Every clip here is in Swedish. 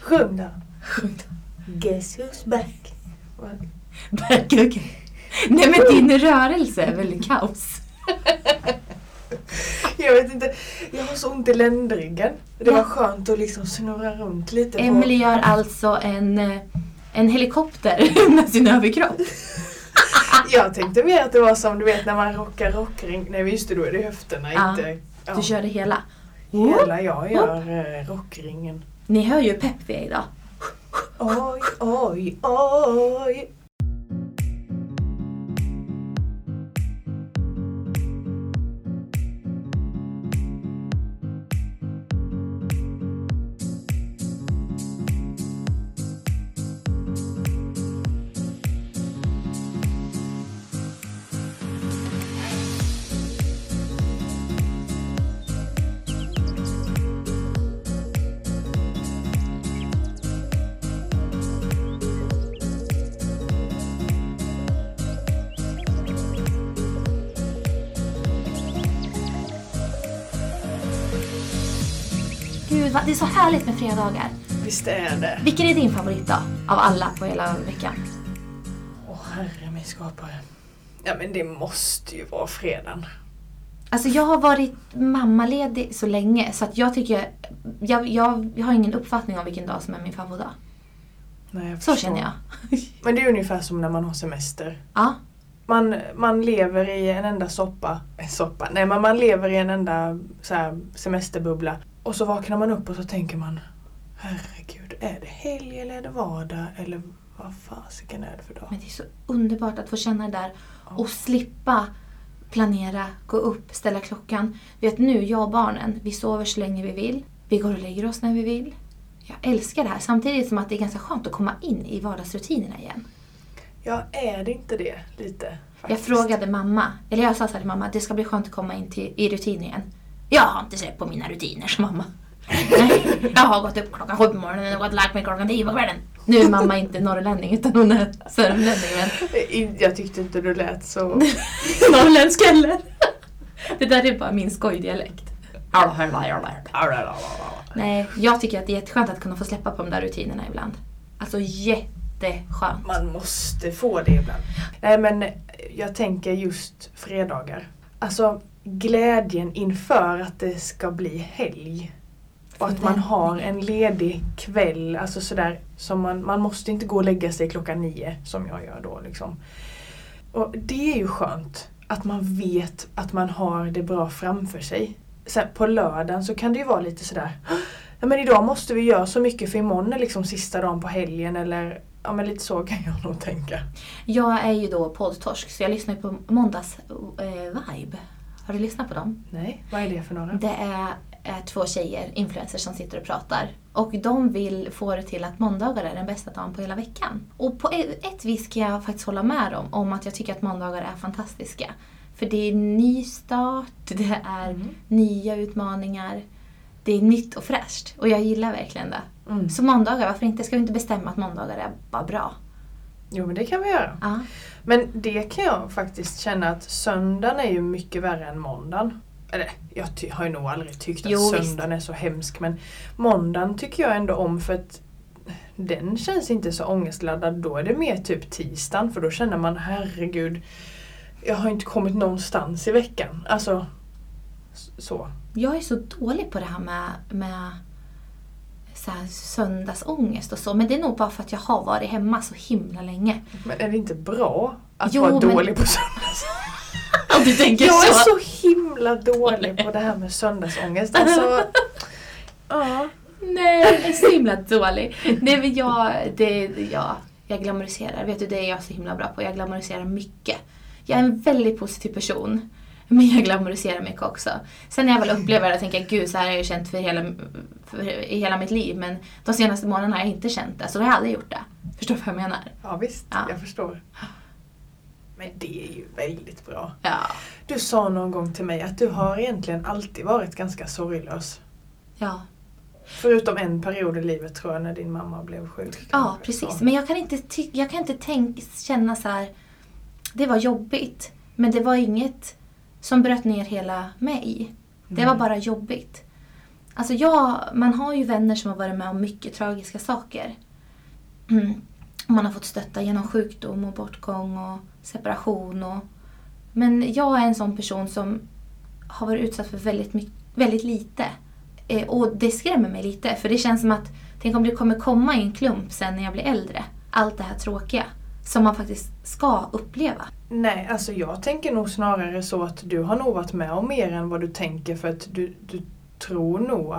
Sjunda. Guess who's back? What? Back okay. Nej men din rörelse är väl kaos. Jag vet inte. Jag har så ont i ländryggen. Det var skönt att liksom snurra runt lite. Emily gör alltså en helikopter med sin överkropp. Jag tänkte mer att det var som du vet när man rockar rockring. Nej visst då är det höfterna inte. Ja. Du körde hela. Hela jag gör rockringen. Ni hör ju pepp vi är idag. Oj, oj, oj. Det är så härligt med fredagar. Visst är det. Vilken är din favorit då? Av alla på hela veckan. Åh herre min skapare. Ja men det måste ju vara fredagen. Alltså jag har varit mammaledig så länge. Så att jag tycker. Jag har ingen uppfattning om vilken dag som är min favoritdag. Nej, jag förstår. Så känner jag. Men det är ungefär som när man har semester. Ja. Man lever i en enda soppa. En soppa. Nej men man lever i en enda så här, semesterbubbla. Och så vaknar man upp och så tänker man, herregud, är det helg eller är det vardag? Eller vad fasiken är det för dag? Men det är så underbart att få känna det där och slippa planera, gå upp, ställa klockan. Vet nu, jag och barnen, vi sover så länge vi vill. Vi går och lägger oss när vi vill. Jag älskar det här, samtidigt som att det är ganska skönt att komma in i vardagsrutinerna igen. Ja, är det inte det lite? Faktiskt. Jag frågade mamma, eller jag sa så här till mamma, det ska bli skönt att komma in i rutinen igen. Jag har inte sett på mina rutiner som mamma. Nej, jag har gått upp klockan 7 på morgonen och gått och lagt mig klockan 10 på kvällen. Nu är mamma inte norrlänning utan hon är sörmlänning. Jag tyckte inte du lät så norrländsk heller. Det där är bara min skojdialekt. Nej, jag tycker att det är jätteskönt att kunna få släppa på de där rutinerna ibland. Alltså jätteskönt. Man måste få det ibland. Nej men jag tänker just fredagar. Alltså glädjen inför att det ska bli helg. Och att man har en ledig kväll. Alltså sådär som man måste inte gå och lägga sig klockan 9. Som jag gör då liksom. Och det är ju skönt. Att man vet att man har det bra framför sig. Sen på lördagen så kan det ju vara lite sådär. Ja men idag måste vi göra så mycket för imorgon är liksom sista dagen på helgen. Eller ja men lite så kan jag nog tänka. Jag är ju då poddtorsk. Så jag lyssnar ju på måndags vibe. Har du lyssnat på dem? Nej, vad är det för några? Det är två tjejer, influencers, som sitter och pratar. Och de vill få det till att måndagar är den bästa dagen på hela veckan. Och på ett vis kan jag faktiskt hålla med dem om att jag tycker att måndagar är fantastiska. För det är ny start, det är nya utmaningar, det är nytt och fräscht. Och jag gillar verkligen det. Mm. Så måndagar, varför inte? Ska vi inte bestämma att måndagar är bara bra? Jo, men det kan vi göra. Ah. Men det kan jag faktiskt känna att söndagen är ju mycket värre än måndagen. Eller, jag har ju nog aldrig tyckt att söndagen visst är så hemsk. Men måndagen tycker jag ändå om för att den känns inte så ångestladdad. Då är det mer typ tisdagen. För då känner man, herregud, jag har inte kommit någonstans i veckan. Alltså, så. Jag är så dålig på det här med så här söndagsångest och så. Men det är nog bara för att jag har varit hemma så himla länge. Men är det inte bra att vara dålig på söndags? Om du tänker jag så. Jag är så himla dålig på det här med söndagsångest. Alltså, nej, jag är så himla dålig. Nej, men jag glamoriserar. Vet du, det är jag så himla bra på. Jag glamoriserar mycket. Jag är en väldigt positiv person. Men jag glamoriserar mycket också. Sen när jag väl upplever det tänker jag, gud, så här har jag ju känt för hela mitt liv. Men de senaste månaderna har jag inte känt det. Så då har jag aldrig gjort det. Förstår du vad jag menar? Ja visst, jag förstår. Men det är ju väldigt bra. Ja. Du sa någon gång till mig att du har egentligen alltid varit ganska sorglös. Ja. Förutom en period i livet tror jag när din mamma blev sjuk. Ja, precis. Men jag kan inte, känna så här. Det var jobbigt. Men det var inget som bröt ner hela mig. Det var bara jobbigt. Alltså man har ju vänner som har varit med om mycket tragiska saker. Man har fått stötta genom sjukdom och bortgång och separation. Men jag är en sån person som har varit utsatt för väldigt lite. Och det skrämmer mig lite. För det känns som att, tänk om det kommer komma i en klump sen när jag blir äldre. Allt det här tråkiga som man faktiskt ska uppleva. Nej, alltså jag tänker nog snarare så att du har nog varit med om mer än vad du tänker. För att du tror nog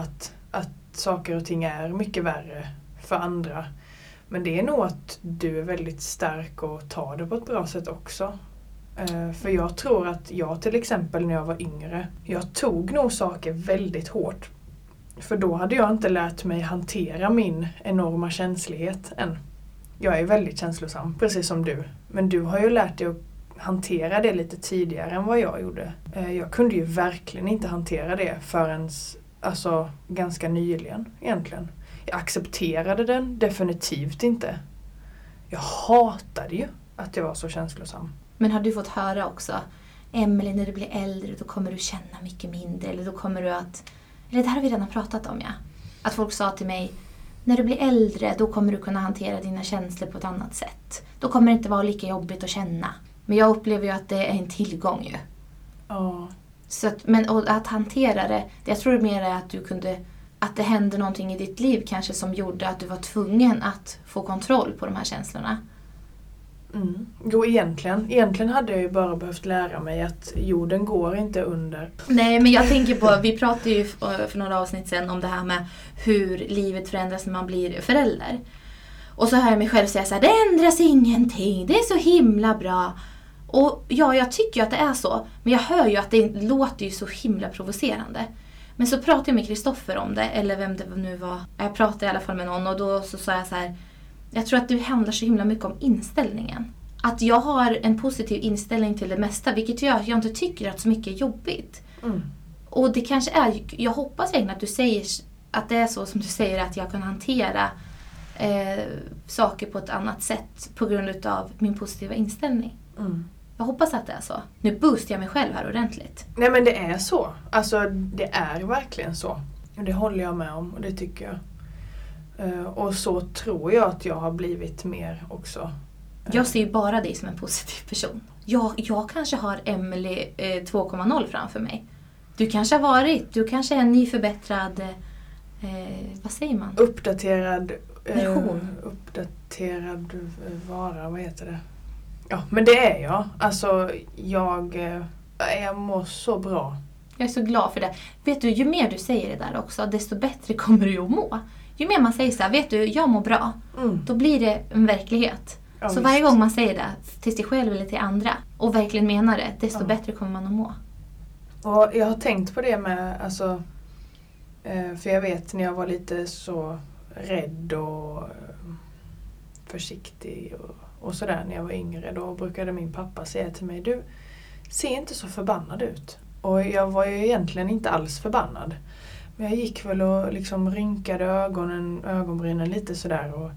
att saker och ting är mycket värre för andra. Men det är nog att du är väldigt stark och tar det på ett bra sätt också. För jag tror att jag till exempel när jag var yngre, jag tog nog saker väldigt hårt. För då hade jag inte lärt mig hantera min enorma känslighet än. Jag är väldigt känslosam, precis som du. Men du har ju lärt dig att hantera det lite tidigare än vad jag gjorde. Jag kunde ju verkligen inte hantera det förrän ganska nyligen egentligen. Jag accepterade den definitivt inte. Jag hatade ju att jag var så känslosam. Men har du fått höra också, Emelie, när du blir äldre då kommer du känna mycket mindre. Eller då kommer du att... Eller det här har vi redan pratat om, ja. Att folk sa till mig, när du blir äldre då kommer du kunna hantera dina känslor på ett annat sätt. Då kommer det inte vara lika jobbigt att känna. Men jag upplever ju att det är en tillgång ju. Ja. Så att, men och att hantera det, jag tror mer är att du kunde... Att det hände någonting i ditt liv kanske som gjorde att du var tvungen att få kontroll på de här känslorna. Jo, egentligen hade jag ju bara behövt lära mig att jorden går inte under. Nej, men jag tänker på, vi pratade ju för några avsnitt sedan om det här med hur livet förändras när man blir förälder. Och så hör jag mig själv säga så här, det ändras ingenting, det är så himla bra. Och ja, jag tycker ju att det är så, men jag hör ju att det låter ju så himla provocerande. Men så pratade jag med Kristoffer om det, eller vem det nu var. Jag pratade i alla fall med någon och då så sa jag så här, jag tror att det handlar så himla mycket om inställningen. Att jag har en positiv inställning till det mesta, vilket gör att jag inte tycker att så mycket är jobbigt. Och det kanske är, jag hoppas verkligen att du säger att det är så som du säger, att jag kan hantera saker på ett annat sätt på grund av min positiva inställning. Jag hoppas att det är så. Nu boostar jag mig själv här ordentligt. Nej, men det är så. Alltså det är verkligen så. Det håller jag med om och det tycker jag. Och så tror jag att jag har blivit mer också. Jag ser ju bara dig som en positiv person. Jag kanske har Emelie 2.0 framför mig. Du kanske har varit. Du kanske är en ny förbättrad... vad säger man? Uppdaterad... version. Uppdaterad vara, vad heter det? Ja, men det är jag. Alltså, jag mår så bra. Jag är så glad för det. Vet du, ju mer du säger det där också, desto bättre kommer du att må. Ju mer man säger så här, vet du, jag mår bra. Då blir det en verklighet. Ja, så visst. Varje gång man säger det, till sig själv eller till andra, och verkligen menar det, desto bättre kommer man att må. Och jag har tänkt på det med, alltså, för jag vet när jag var lite så rädd och försiktig och sådär när jag var yngre, då brukade min pappa säga till mig, du ser inte så förbannad ut. Och jag var ju egentligen inte alls förbannad. Men jag gick väl och liksom rynkade ögonbrynen lite sådär och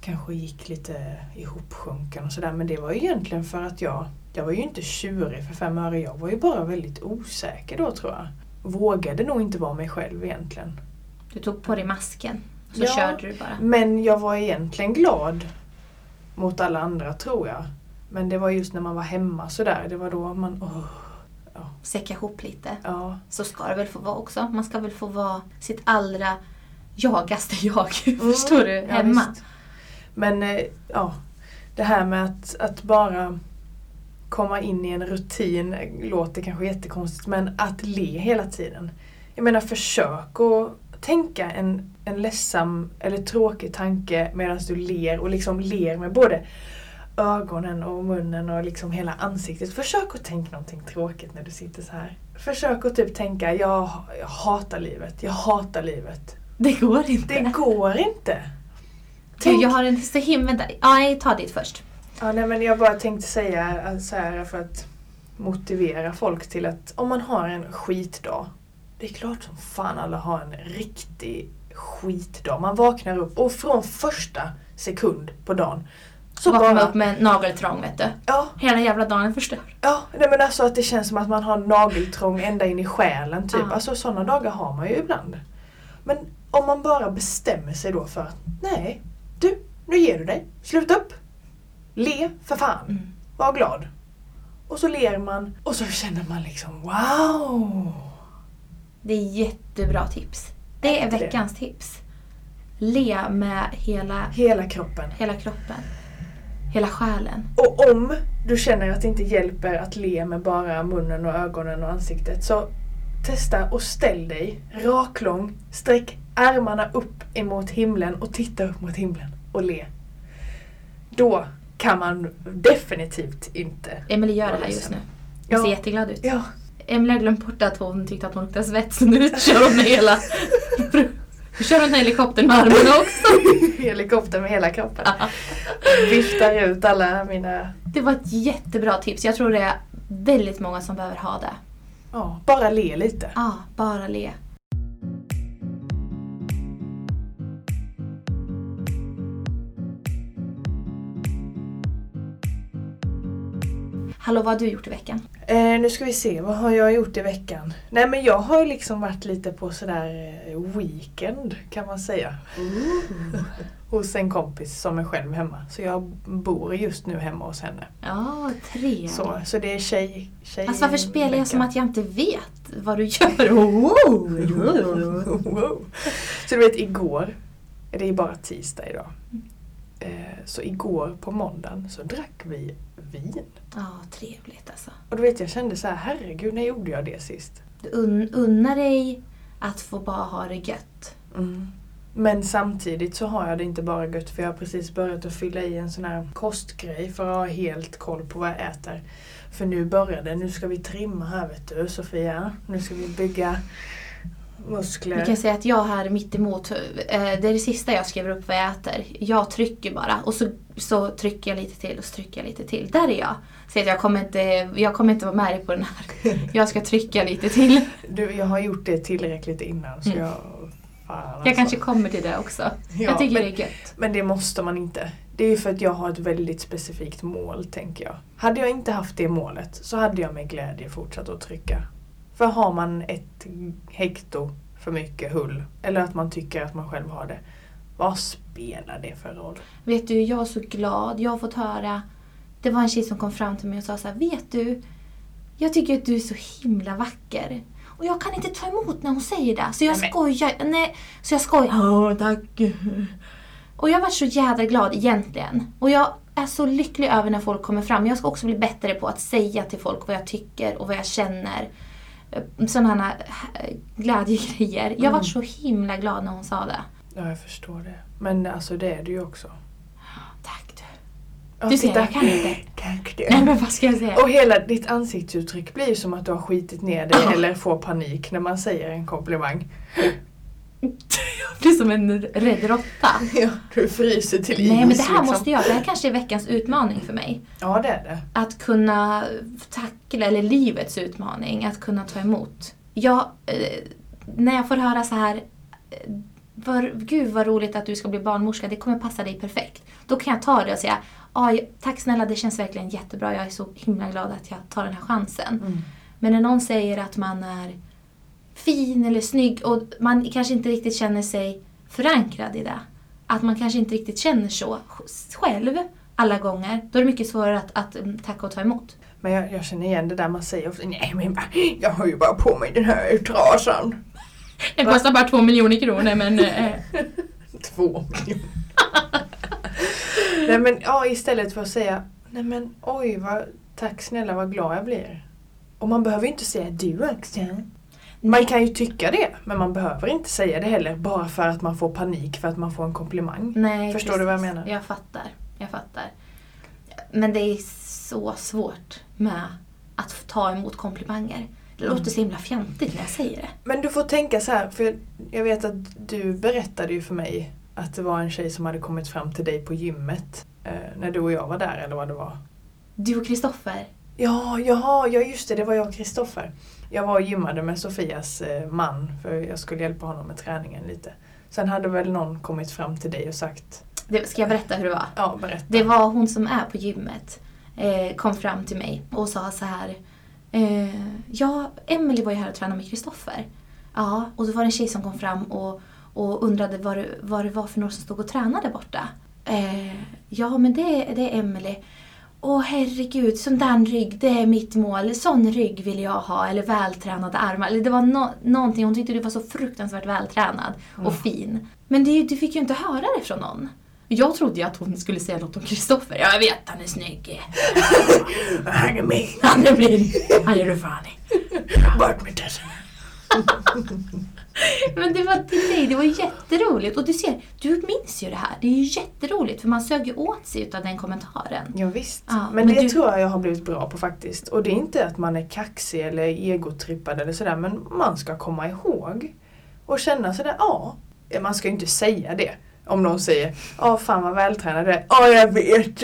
kanske gick lite ihopsjunken och sådär. Men det var ju egentligen för att jag var ju inte tjurig för 5 öre. Jag var ju bara väldigt osäker då, tror jag. Vågade nog inte vara mig själv egentligen. Du tog på dig masken och så körde du bara. Men jag var egentligen glad mot alla andra, tror jag. Men det var just när man var hemma så där, det var då man säcka ihop lite. Ja. Så ska det väl få vara också. Man ska väl få vara sitt allra jagaste jag. Förstår du? Ja, hemma. Visst. Men ja, det här med att bara komma in i en rutin låter kanske jättekonstigt, men att le hela tiden. Jag menar, försök att tänka en ledsam eller tråkig tanke medan du ler, och liksom ler med både ögonen och munnen och liksom hela ansiktet. Försök att tänka någonting tråkigt när du sitter så här. Försök att typ tänka, jag hatar livet, jag hatar livet. Det går inte. Tänk. Jag har en så himla... Ja, jag tar dit först. Ja, nej, men jag bara tänkte säga så här för att motivera folk till att om man har en skitdag, det är klart som fan alla har en riktig skitdag. Man vaknar upp och från första sekund på dagen Så bara komma upp med en nageltrång, vet du. Ja. Hela jävla dagen förstör. Ja, nej, men alltså att det känns som att man har nageltrång ända in i själen typ. Alltså sådana dagar har man ju ibland. Men om man bara bestämmer sig då för att nej, du, nu ger du dig. Sluta upp. Le för fan. Mm. Var glad. Och så ler man och så känner man liksom wow. Det är jättebra tips. Det är veckans tips. Le med hela kroppen. Hela kroppen. Hela själen. Och om du känner att det inte hjälper att le med bara munnen och ögonen och ansiktet, så testa och ställ dig raklång, sträck armarna upp emot himlen och titta upp mot himlen och le. Då kan man definitivt inte. Emelie gör det här just nu. Hon ser jätteglad ut. Ja. Emelie har glömt bort att hon tyckte att hon luktade svett, så nu kör hon med hela... kör hon helikoptern med armarna också. Helikoptern med hela kroppen. Viftar ut alla mina... Det var ett jättebra tips. Jag tror det är väldigt många som behöver ha det. Ja, bara le lite. Ja, bara le. Hallå, vad har du gjort i veckan? Nu ska vi se, vad har jag gjort i veckan? Nej, men jag har ju liksom varit lite på sådär weekend kan man säga. Mm. Hos en kompis som är själv hemma. Så jag bor just nu hemma hos henne. Ja, trevligt. Så det är tjej. Alltså varför spelar jag som att jag inte vet vad du gör? Wow. Så du vet, igår, det är bara tisdag idag. Så igår på måndagen så drack vi vin. Ja, trevligt alltså. Och du vet, jag kände så här, herregud, när gjorde jag det sist? Du unnar dig att få bara ha det gött. Mm. Men samtidigt så har jag det inte bara gött, för jag har precis börjat att fylla i en sån här kostgrej för att ha helt koll på vad jag äter. För nu ska vi trimma här, vet du, Sofia. Nu ska vi bygga muskler. Jag kan säga att jag här mitt emot, det är det sista jag skriver upp vad jag äter. Jag trycker bara och så trycker jag lite till och så trycker jag lite till. Där är jag. Så att jag kommer inte vara med på den här. Jag ska trycka lite till. Du, jag har gjort det tillräckligt innan så jag kanske kommer till det också. Jag tycker det är gött. Men det måste man inte. Det är ju för att jag har ett väldigt specifikt mål, tänker jag. Hade jag inte haft det målet så hade jag med glädje fortsatt att trycka. För har man ett hekto för mycket hull, eller att man tycker att man själv har det, vad spelar det för roll? Vet du, jag är så glad. Jag har fått höra, det var en tjej som kom fram till mig och sa så här, vet du, jag tycker att du är så himla vacker. Och jag kan inte ta emot när hon säger det. Så jag skojar. Ja, tack. Och jag var så jävla glad egentligen. Och jag är så lycklig över när folk kommer fram. Jag ska också bli bättre på att säga till folk vad jag tycker och vad jag känner. Sådana här glädjegrejer. Jag var så himla glad när hon sa det. Ja, jag förstår det. Men alltså det är du ju också. Tack du. Ja, du ser, jag kan inte. Tack du. Nej, men vad ska jag säga? Och hela ditt ansiktsuttryck blir som att du har skitit ner dig eller får panik när man säger en komplimang. Det är som en rädd råtta. Ja, du fryser till is. Nej, men det här liksom. Det här kanske är veckans utmaning för mig. Ja, det är det. Att kunna tackla, eller livets utmaning, att kunna ta emot. Jag, när jag får höra så här, gud vad roligt att du ska bli barnmorska, det kommer passa dig perfekt. Då kan jag ta det och säga, tack snälla, det känns verkligen jättebra, jag är så himla glad att jag tar den här chansen. Mm. Men när någon säger att man är fin eller snygg och man kanske inte riktigt känner sig förankrad i det. Att man kanske inte riktigt känner så själv alla gånger. Då är det mycket svårare att tacka och ta emot. Men jag känner igen det där man säger ofta, nej men jag har ju bara på mig den här trasan. Den kostar bara 2 miljoner kronor men... 2 miljoner. Nej men ja, istället för att säga, nej men oj vad, tack snälla vad glad jag blir. Och man behöver inte säga du också. Man kan ju tycka det, men man behöver inte säga det heller bara för att man får panik för att man får en komplimang. Nej, förstår precis. Du vad jag menar? Jag fattar. Men det är så svårt med att ta emot komplimanger. Det låter så himla fjantigt när jag säger det. Men du får tänka så här, för jag vet att du berättade ju för mig att det var en tjej som hade kommit fram till dig på gymmet när du och jag var där, eller vad det var. Du och Kristoffer? Ja, just det, det var jag och Kristoffer. Jag var och gymmade med Sofias man för jag skulle hjälpa honom med träningen lite. Sen hade väl någon kommit fram till dig och sagt... Det, ska jag berätta hur det var? Ja, berätta. Det var hon som är på gymmet. Kom fram till mig och sa så här. Ja, Emily var ju här och tränade med Kristoffer. Ja, och så var det en tjej som kom fram och undrade vad det var för några som stod och tränade borta. Ja, men det är Emily. Åh herregud, sån där rygg, det är mitt mål. Sån rygg vill jag ha. Eller vältränade armar. Eller det var någonting, hon tyckte du var så fruktansvärt vältränad och fin. Men du fick ju inte höra det från någon. Jag trodde ju att hon skulle säga något om Kristoffer. Ja, jag vet, han är snygg. Han är min. Han är min. Han är du fan i. Bort med det. Men det var till dig, det var jätteroligt. Och du ser, du minns ju det här. Det är ju jätteroligt, för man sög ju åt sig utav den kommentaren. Ja visst, ja, men det tror jag har blivit bra på faktiskt. Och det är inte att man är kaxig eller egotrippad eller sådär, men man ska komma ihåg och känna sådär, ja. Man ska ju inte säga det. Om någon säger, ja fan vad vältränad du är. Ja jag vet.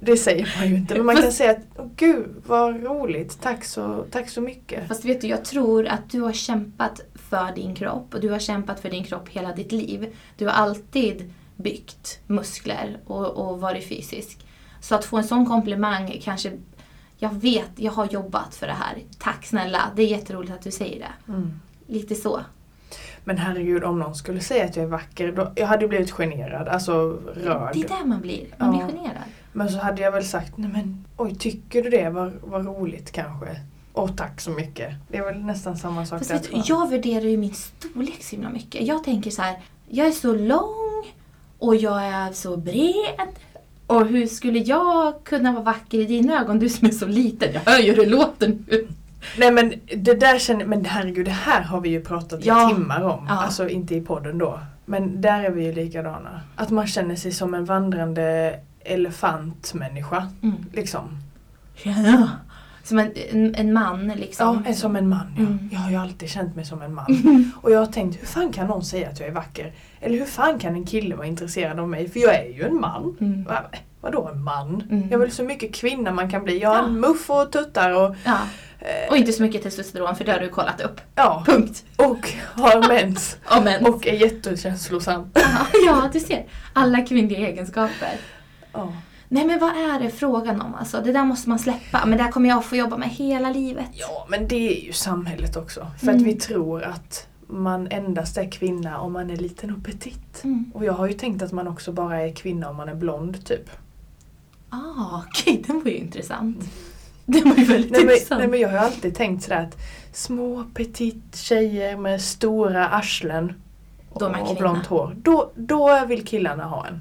Det säger man ju inte, men man kan säga att gud vad roligt, tack så mycket. Fast vet du, jag tror att du har kämpat för din kropp och du har kämpat för din kropp hela ditt liv. Du har alltid byggt muskler och varit fysisk. Så att få en sån komplimang kanske, jag vet, jag har jobbat för det här. Tack snälla, det är jätteroligt att du säger det. Mm. Lite så. Men herregud, om någon skulle säga att jag är vacker, då, jag hade blivit generad, alltså rörd. Det är där man blir generad. Men så hade jag väl sagt, nej men, oj tycker du det var roligt kanske? Och tack så mycket. Det är väl nästan samma sak. Fast där, jag värderar ju min storlek så himla mycket. Jag tänker så här, jag är så lång och jag är så bred. Och hur skulle jag kunna vara vacker i dina ögon, du som är så liten? Jag hör ju hur det låter nu. Nej men det där men herregud, det här har vi ju pratat i timmar om. Ja. Alltså inte i podden då. Men där är vi ju likadana. Att man känner sig som en vandrande elefantmänniska. Mm. Liksom. Ja. Som en man liksom. Ja, som en man. Ja. Mm. Jag har ju alltid känt mig som en man. Mm. Och jag har tänkt, hur fan kan någon säga att jag är vacker? Eller hur fan kan en kille vara intresserad av mig? För jag är ju en man. Mm. Vadå en man? Mm. Jag vill så mycket kvinna man kan bli. Jag har en muff och tuttar och... Ja. Och inte så mycket testosteron, för det har du kollat upp. Ja. Punkt. Och har mens. Och är jättekänslosam. Ja, du ser. Alla kvinnliga egenskaper. Ja. Nej, men vad är det frågan om? Alltså, det där måste man släppa. Men där kommer jag få jobba med hela livet. Ja, men det är ju samhället också. För att vi tror att man endast är kvinna om man är liten och petit. Mm. Och jag har ju tänkt att man också bara är kvinna om man är blond, typ. Ah, okej. Den var ju intressant. Det var ju väldigt intressant. Nej, men jag har alltid tänkt sådär att små, petit tjejer med stora arslen och blont hår. Då vill killarna ha en.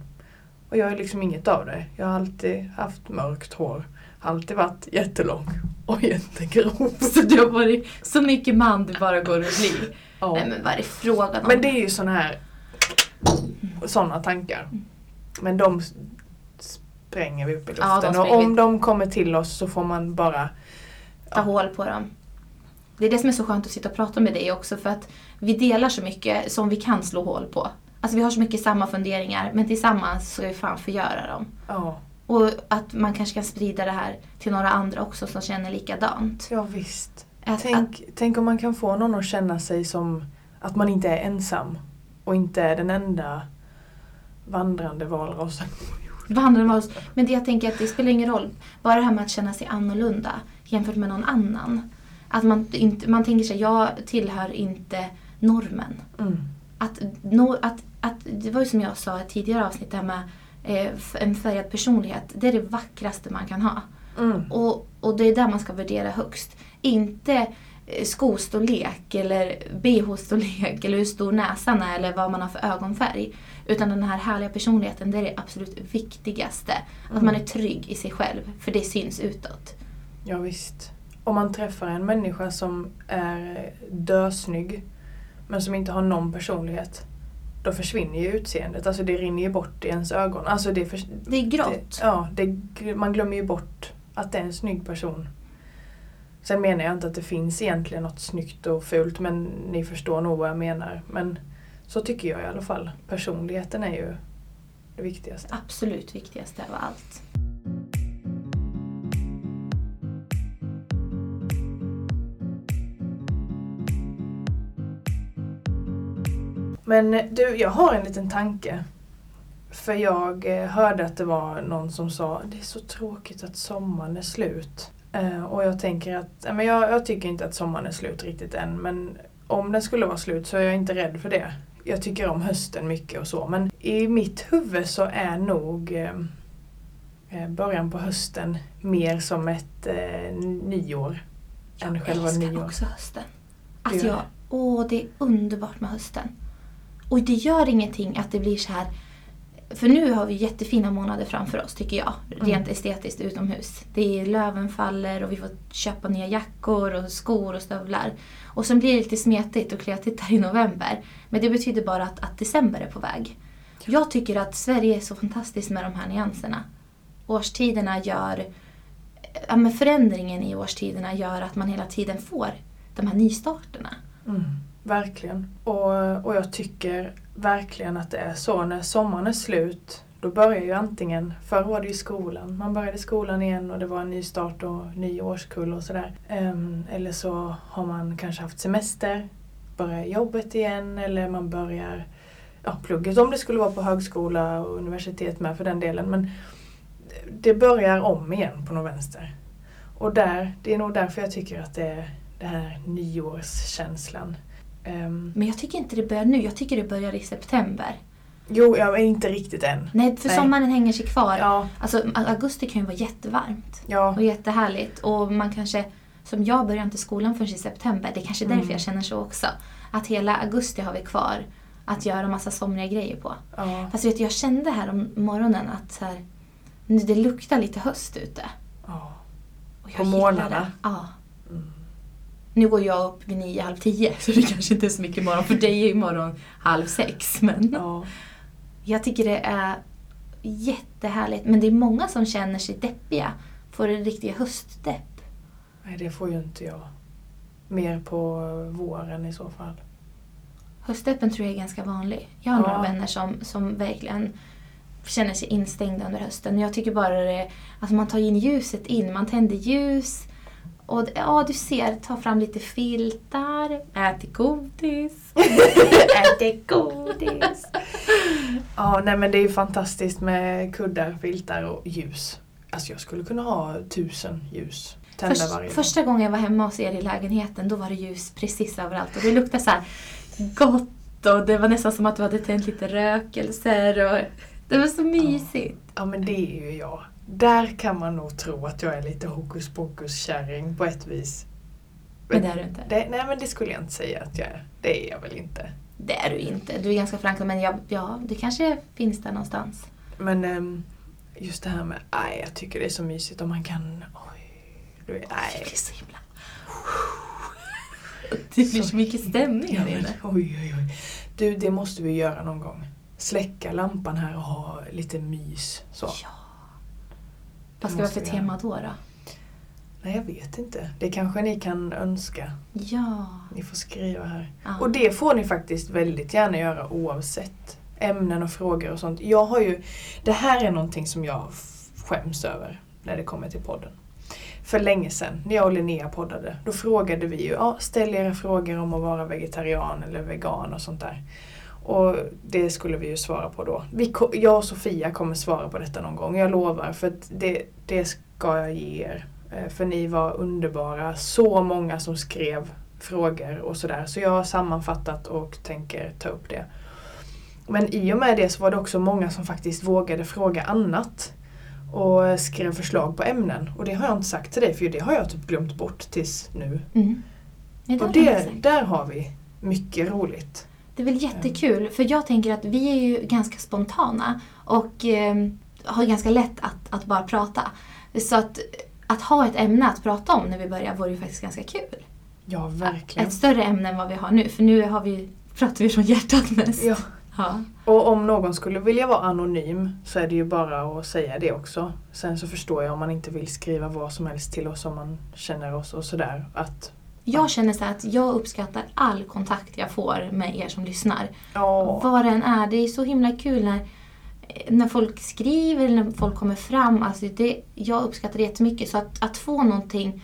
Och jag är liksom inget av det. Jag har alltid haft mörkt hår. Alltid varit jättelång och jättegrov. Så du har varit så mycket man du bara går och blir. Ja. Nej, men vad är det frågan om? Men det är ju sådana tankar. Men de... spränger vi upp i luften. Ja, och om de kommer till oss så får man bara... ta hål på dem. Det är det som är så skönt att sitta och prata med dig också. För att vi delar så mycket som vi kan slå hål på. Alltså vi har så mycket samma funderingar. Men tillsammans så är vi fan förgöra dem. Ja. Och att man kanske kan sprida det här till några andra också som känner likadant. Ja visst. Tänk om man kan få någon att känna sig som att man inte är ensam. Och inte är den enda vandrande valrosen. Men det jag tänker att det spelar ingen roll. Bara det här med att känna sig annorlunda jämfört med någon annan. Att man tänker sig, jag tillhör inte normen. Mm. Det var ju som jag sa i tidigare avsnitt, det här med en färgad personlighet. Det är det vackraste man kan ha. Mm. Och det är där man ska värdera högst. Inte skostorlek eller BH-storlek eller hur stor näsan är eller vad man har för ögonfärg, utan den här härliga personligheten, det är det absolut viktigaste, att man är trygg i sig själv, för det syns utåt. Ja visst. Om man träffar en människa som är dösnygg men som inte har någon personlighet, då försvinner ju utseendet, alltså det rinner ju bort i ens ögon, alltså det är grått. Man glömmer ju bort att det är en snygg person. Sen menar jag inte att det finns egentligen något snyggt och fult, men ni förstår nog vad jag menar. Men så tycker jag i alla fall. Personligheten är ju det viktigaste. Absolut viktigaste av allt. Men du, jag har en liten tanke. För jag hörde att det var någon som sa det är så tråkigt att sommaren är slut. Och jag tänker att men jag tycker inte att sommaren är slut riktigt än. Men om den skulle vara slut så är jag inte rädd för det. Jag tycker om hösten mycket och så. Men i mitt huvud så är nog början på hösten mer som ett nyår. Än själva nyår. Jag älskar också hösten. Alltså det är underbart med hösten. Och det gör ingenting att det blir så här. För nu har vi jättefina månader framför oss tycker jag. Rent estetiskt utomhus. Det är löven faller och vi får köpa nya jackor och skor och stövlar. Och sen blir det lite smetigt och kletigt här i november. Men det betyder bara att december är på väg. Jag tycker att Sverige är så fantastiskt med de här nyanserna. Årstiderna gör... Ja, men förändringen i årstiderna gör att man hela tiden får de här nystarterna. Mm. Verkligen. Och jag tycker verkligen att det är så. När sommaren är slut, då börjar ju antingen... Förr var det ju skolan. Man började skolan igen och det var en ny start och ny årskull och sådär. Eller så har man kanske haft semester. Börjar jobbet igen. Eller man börjar plugget. Om det skulle vara på högskola och universitet med för den delen. Men det börjar om igen på något vänster. Och det är nog därför jag tycker att det är den här nyårskänslan. Men jag tycker inte det börjar nu. Jag tycker det börjar i september. Jo, jag är inte riktigt än. Nej, för sommaren hänger sig kvar. Ja. Alltså, augusti kan ju vara jättevarmt. Ja. Och jättehärligt. Och man kanske, som jag börjar inte skolan förrän i september. Det är kanske därför jag känner så också. Att hela augusti har vi kvar att göra massa somriga grejer på. Ja. Fast jag kände här om morgonen att så här, det luktar lite höst ute. Ja. Och jag på morgnarna. Ja. Mm. Nu går jag upp vid 9:30, så det kanske inte är så mycket imorgon. För dig är imorgon 5:30. Men jag tycker det är jättehärligt. Men det är många som känner sig deppiga. Får en riktig höstdepp. Nej, det får ju inte jag. Mer på våren i så fall. Höstdeppen tror jag är ganska vanlig. Jag har några vänner som verkligen känner sig instängda under hösten. Jag tycker bara det, alltså man tar in ljuset in. Man tänder ljus. Och du ser, ta fram lite filtar, äter godis. Nej men det är ju fantastiskt med kuddar, filtar och ljus. Alltså jag skulle kunna ha 1000 ljus tända varje dag. Första gången jag var hemma hos er i lägenheten, då var det ljus precis överallt. Och det luktade så här gott och det var nästan som att du hade tänt lite rökelser. Och det var så mysigt. Ja men det är ju jag. Där kan man nog tro att jag är lite hokus pokus-kärring på ett vis. Men det är du inte. Nej men det skulle jag inte säga att jag är. Det är jag väl inte. Det är du inte. Du är ganska frank. Men det kanske finns där någonstans. Men just det här med jag tycker det är så mysigt om man kan... Det är så himla... Det blir så mycket stämning här inne. Oj. Du, det måste vi göra någon gång. Släcka lampan här och ha lite mys. Så. Ja. Vad ska det vara för tema då? Nej, jag vet inte. Det kanske ni kan önska. Ja. Ni får skriva här. Ah. Och det får ni faktiskt väldigt gärna göra oavsett ämnen och frågor och sånt. Jag har ju... Det här är någonting som jag skäms över när det kommer till podden. För länge sedan, när jag och Linnea poddade, då frågade vi ju, ställ era frågor om att vara vegetarian eller vegan och sånt där. Och det skulle vi ju svara på då. Jag och Sofia kommer svara på detta någon gång. Jag lovar, för att det ska jag ge er. För ni var underbara. Så många som skrev frågor och sådär. Så jag har sammanfattat och tänker ta upp det. Men i och med det så var det också många som faktiskt vågade fråga annat. Och skrev förslag på ämnen. Och det har jag inte sagt till dig, för det har jag typ glömt bort tills nu. Mm. Och där har vi mycket roligt. Det är väl jättekul, för jag tänker att vi är ju ganska spontana och har ganska lätt att bara prata. Så att ha ett ämne att prata om när vi börjar vore ju faktiskt ganska kul. Ja, verkligen. Ett större ämne än vad vi har nu, för nu pratar vi från hjärtat mest. Ja. Och om någon skulle vilja vara anonym så är det ju bara att säga det också. Sen så förstår jag om man inte vill skriva vad som helst till oss om man känner oss och sådär att... Jag känner så att jag uppskattar all kontakt jag får med er som lyssnar. Vad den är. Det är så himla kul när folk skriver eller när folk kommer fram. Alltså jag uppskattar det jättemycket. Så att få någonting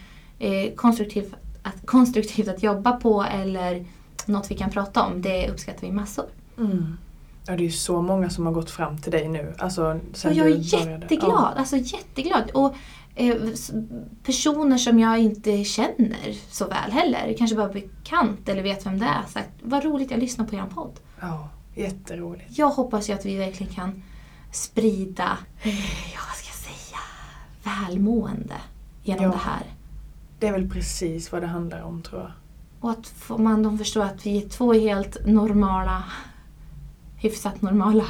konstruktivt att jobba på eller något vi kan prata om, det uppskattar vi massor. Mm. Ja, det är ju så många som har gått fram till dig nu. Alltså, sen jag är jätteglad. Ja. Alltså jätteglad. Och personer som jag inte känner så väl heller. Kanske bara bekant eller vet vem det är. Sagt, vad roligt jag lyssnar på er podd. Ja, jätteroligt. Jag hoppas ju att vi verkligen kan sprida, jag ska säga, välmående genom det här. Det är väl precis vad det handlar om, tror jag. Och att de förstår att vi är två helt normala, hyfsat normala.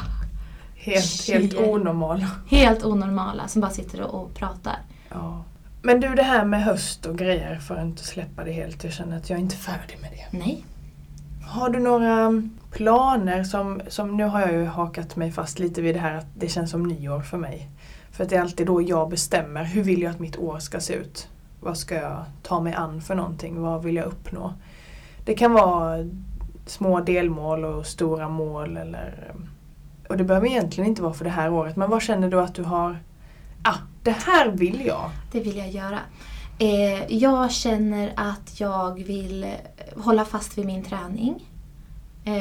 Helt onormala. Helt onormala som bara sitter och pratar. Ja. Men du, det här med höst och grejer, för att inte släppa det helt. Jag känner att jag är inte färdig med det. Nej. Har du några planer som nu har jag ju hakat mig fast lite vid det här att det känns som nyår för mig. För att det är alltid då jag bestämmer hur vill jag att mitt år ska se ut. Vad ska jag ta mig an för någonting? Vad vill jag uppnå? Det kan vara små delmål och stora mål. Och det behöver egentligen inte vara för det här året. Men vad känner du att du har... det här vill jag. Det vill jag göra. Jag känner att jag vill hålla fast vid min träning.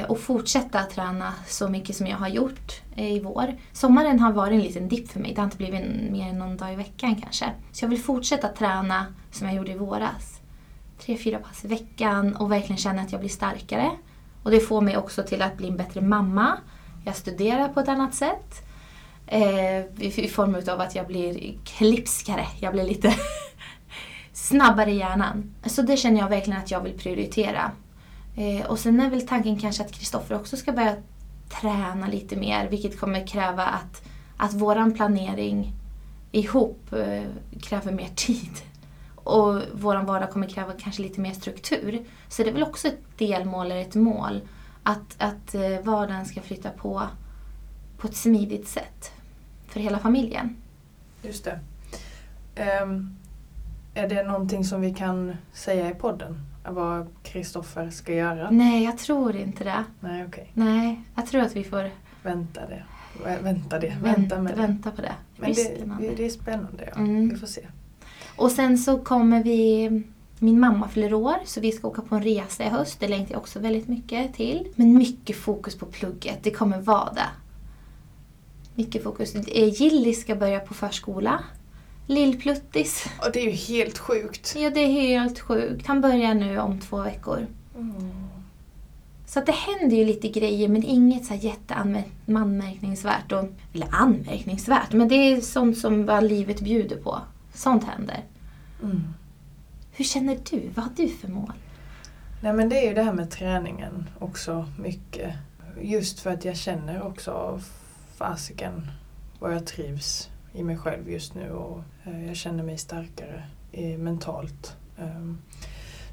Och fortsätta träna så mycket som jag har gjort i vår. Sommaren har varit en liten dipp för mig. Det har inte blivit mer än någon dag i veckan kanske. Så jag vill fortsätta träna som jag gjorde i våras. 3-4 pass i veckan och verkligen känna att jag blir starkare. Och det får mig också till att bli en bättre mamma. Jag studerar på ett annat sätt. I form av att jag blir klipskare. Jag blir lite snabbare i hjärnan. Så det känner jag verkligen att jag vill prioritera. Och sen är väl tanken kanske att Kristoffer också ska börja träna lite mer. Vilket kommer kräva att våran planering ihop kräver mer tid. Och våran vardag kommer kräva kanske lite mer struktur. Så det är väl också ett delmål eller ett mål. Att vardagen ska flytta på ett smidigt sätt. För hela familjen. Just det. Är det någonting som vi kan säga i podden? Vad Kristoffer ska göra? Nej, jag tror inte det. Nej, okej. Nej, jag tror att vi får... Vänta på det. Men det är spännande, ja. Mm. Vi får se. Och sen så kommer vi... Min mamma fyller år, så vi ska åka på en resa i höst. Det längtar jag också väldigt mycket till. Men mycket fokus på plugget. Det kommer vara det. Mycket fokus. Gilly ska börja på förskola. Lillpluttis. Och det är ju helt sjukt. Ja, det är helt sjukt. Han börjar nu om 2 veckor. Mm. Så att det händer ju lite grejer, men inget så här jätteanmärkningsvärt. Eller anmärkningsvärt, men det är sånt som vad livet bjuder på. Sånt händer. Mm. Hur känner du? Vad har du för mål? Nej, men det är ju det här med träningen också mycket. Just för att jag känner också fasiken vad jag trivs i mig själv just nu. Och jag känner mig starkare mentalt.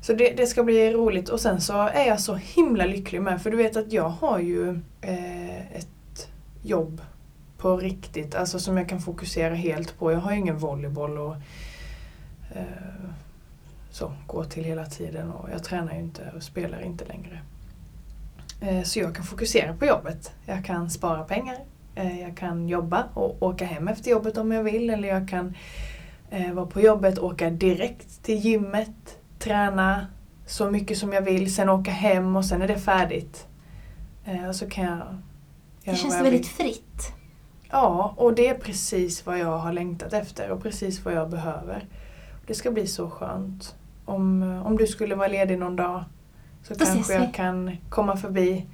Så det ska bli roligt. Och sen så är jag så himla lycklig med. För du vet att jag har ju ett jobb på riktigt. Alltså som jag kan fokusera helt på. Jag har ju ingen volleyboll och... Så går till hela tiden och jag tränar ju inte och spelar inte längre. Så jag kan fokusera på jobbet. Jag kan spara pengar. Jag kan jobba och åka hem efter jobbet om jag vill. Eller jag kan vara på jobbet, åka direkt till gymmet. Träna så mycket som jag vill. Sen åka hem och sen är det färdigt. Och så kan jag... Det känns väldigt fritt. Ja, och det är precis vad jag har längtat efter. Och precis vad jag behöver. Det ska bli så skönt. Om du skulle vara ledig någon dag så då kanske jag kan komma förbi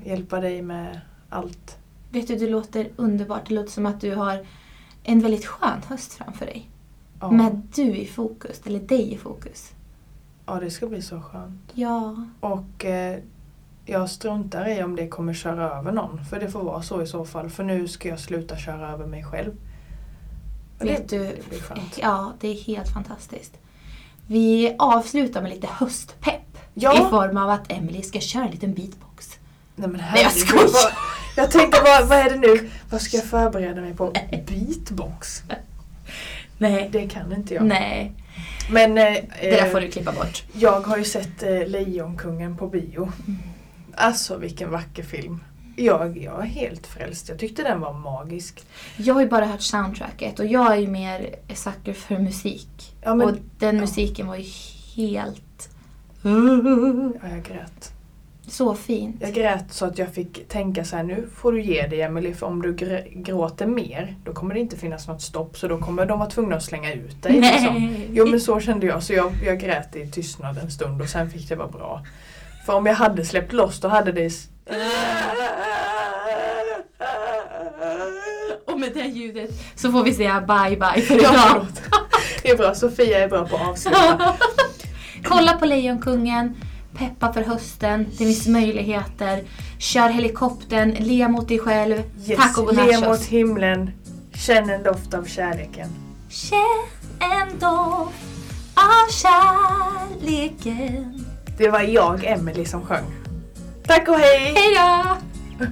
och hjälpa dig med allt. Vet du, det låter underbart. Det låter som att du har en väldigt skön höst framför dig. Ja. Med du i fokus, eller dig i fokus. Ja, det ska bli så skönt. Ja. Och jag struntar i om det kommer köra över någon. För det får vara så i så fall. För nu ska jag sluta köra över mig själv. Ja, det är helt fantastiskt. Vi avslutar med lite höstpepp. Ja. I form av att Emily ska köra en liten beatbox. Nej, men här, jag skojar. Jag tänkte, vad är det nu? Vad ska jag förbereda mig på? Beatbox? Nej. Det kan inte jag. Nej. Men, det där får du klippa bort. Jag har ju sett Lejonkungen på bio. Mm. Alltså, vilken vacker film. Jag är helt frälst. Jag tyckte den var magisk. Jag har ju bara hört soundtracket. Och jag är ju mer sucker för musik. Ja, men, och den musiken var ju helt... Ja, jag grät. Så fint. Jag grät så att jag fick tänka så här, nu får du ge dig, Emelie, för om du gråter mer, då kommer det inte finnas något stopp, så då kommer de vara tvungna att slänga ut dig. Liksom. Jo, men så kände jag, så jag grät i tystnad en stund och sen fick det vara bra. För om jag hade släppt loss, då hade det... Och med det ljudet så får vi säga bye bye för idag. Det är bra, Sofia är bra på att avsluta. Kolla på Lejonkungen. Peppa för hösten, det finns möjligheter. Kör helikoptern, le mot dig själv. Yes, tack och le mot himlen. Känn en doft av kärleken. Känn en doft av kärleken. Det var jag, Emelie, som sjöng. Tack och hej! Hej då!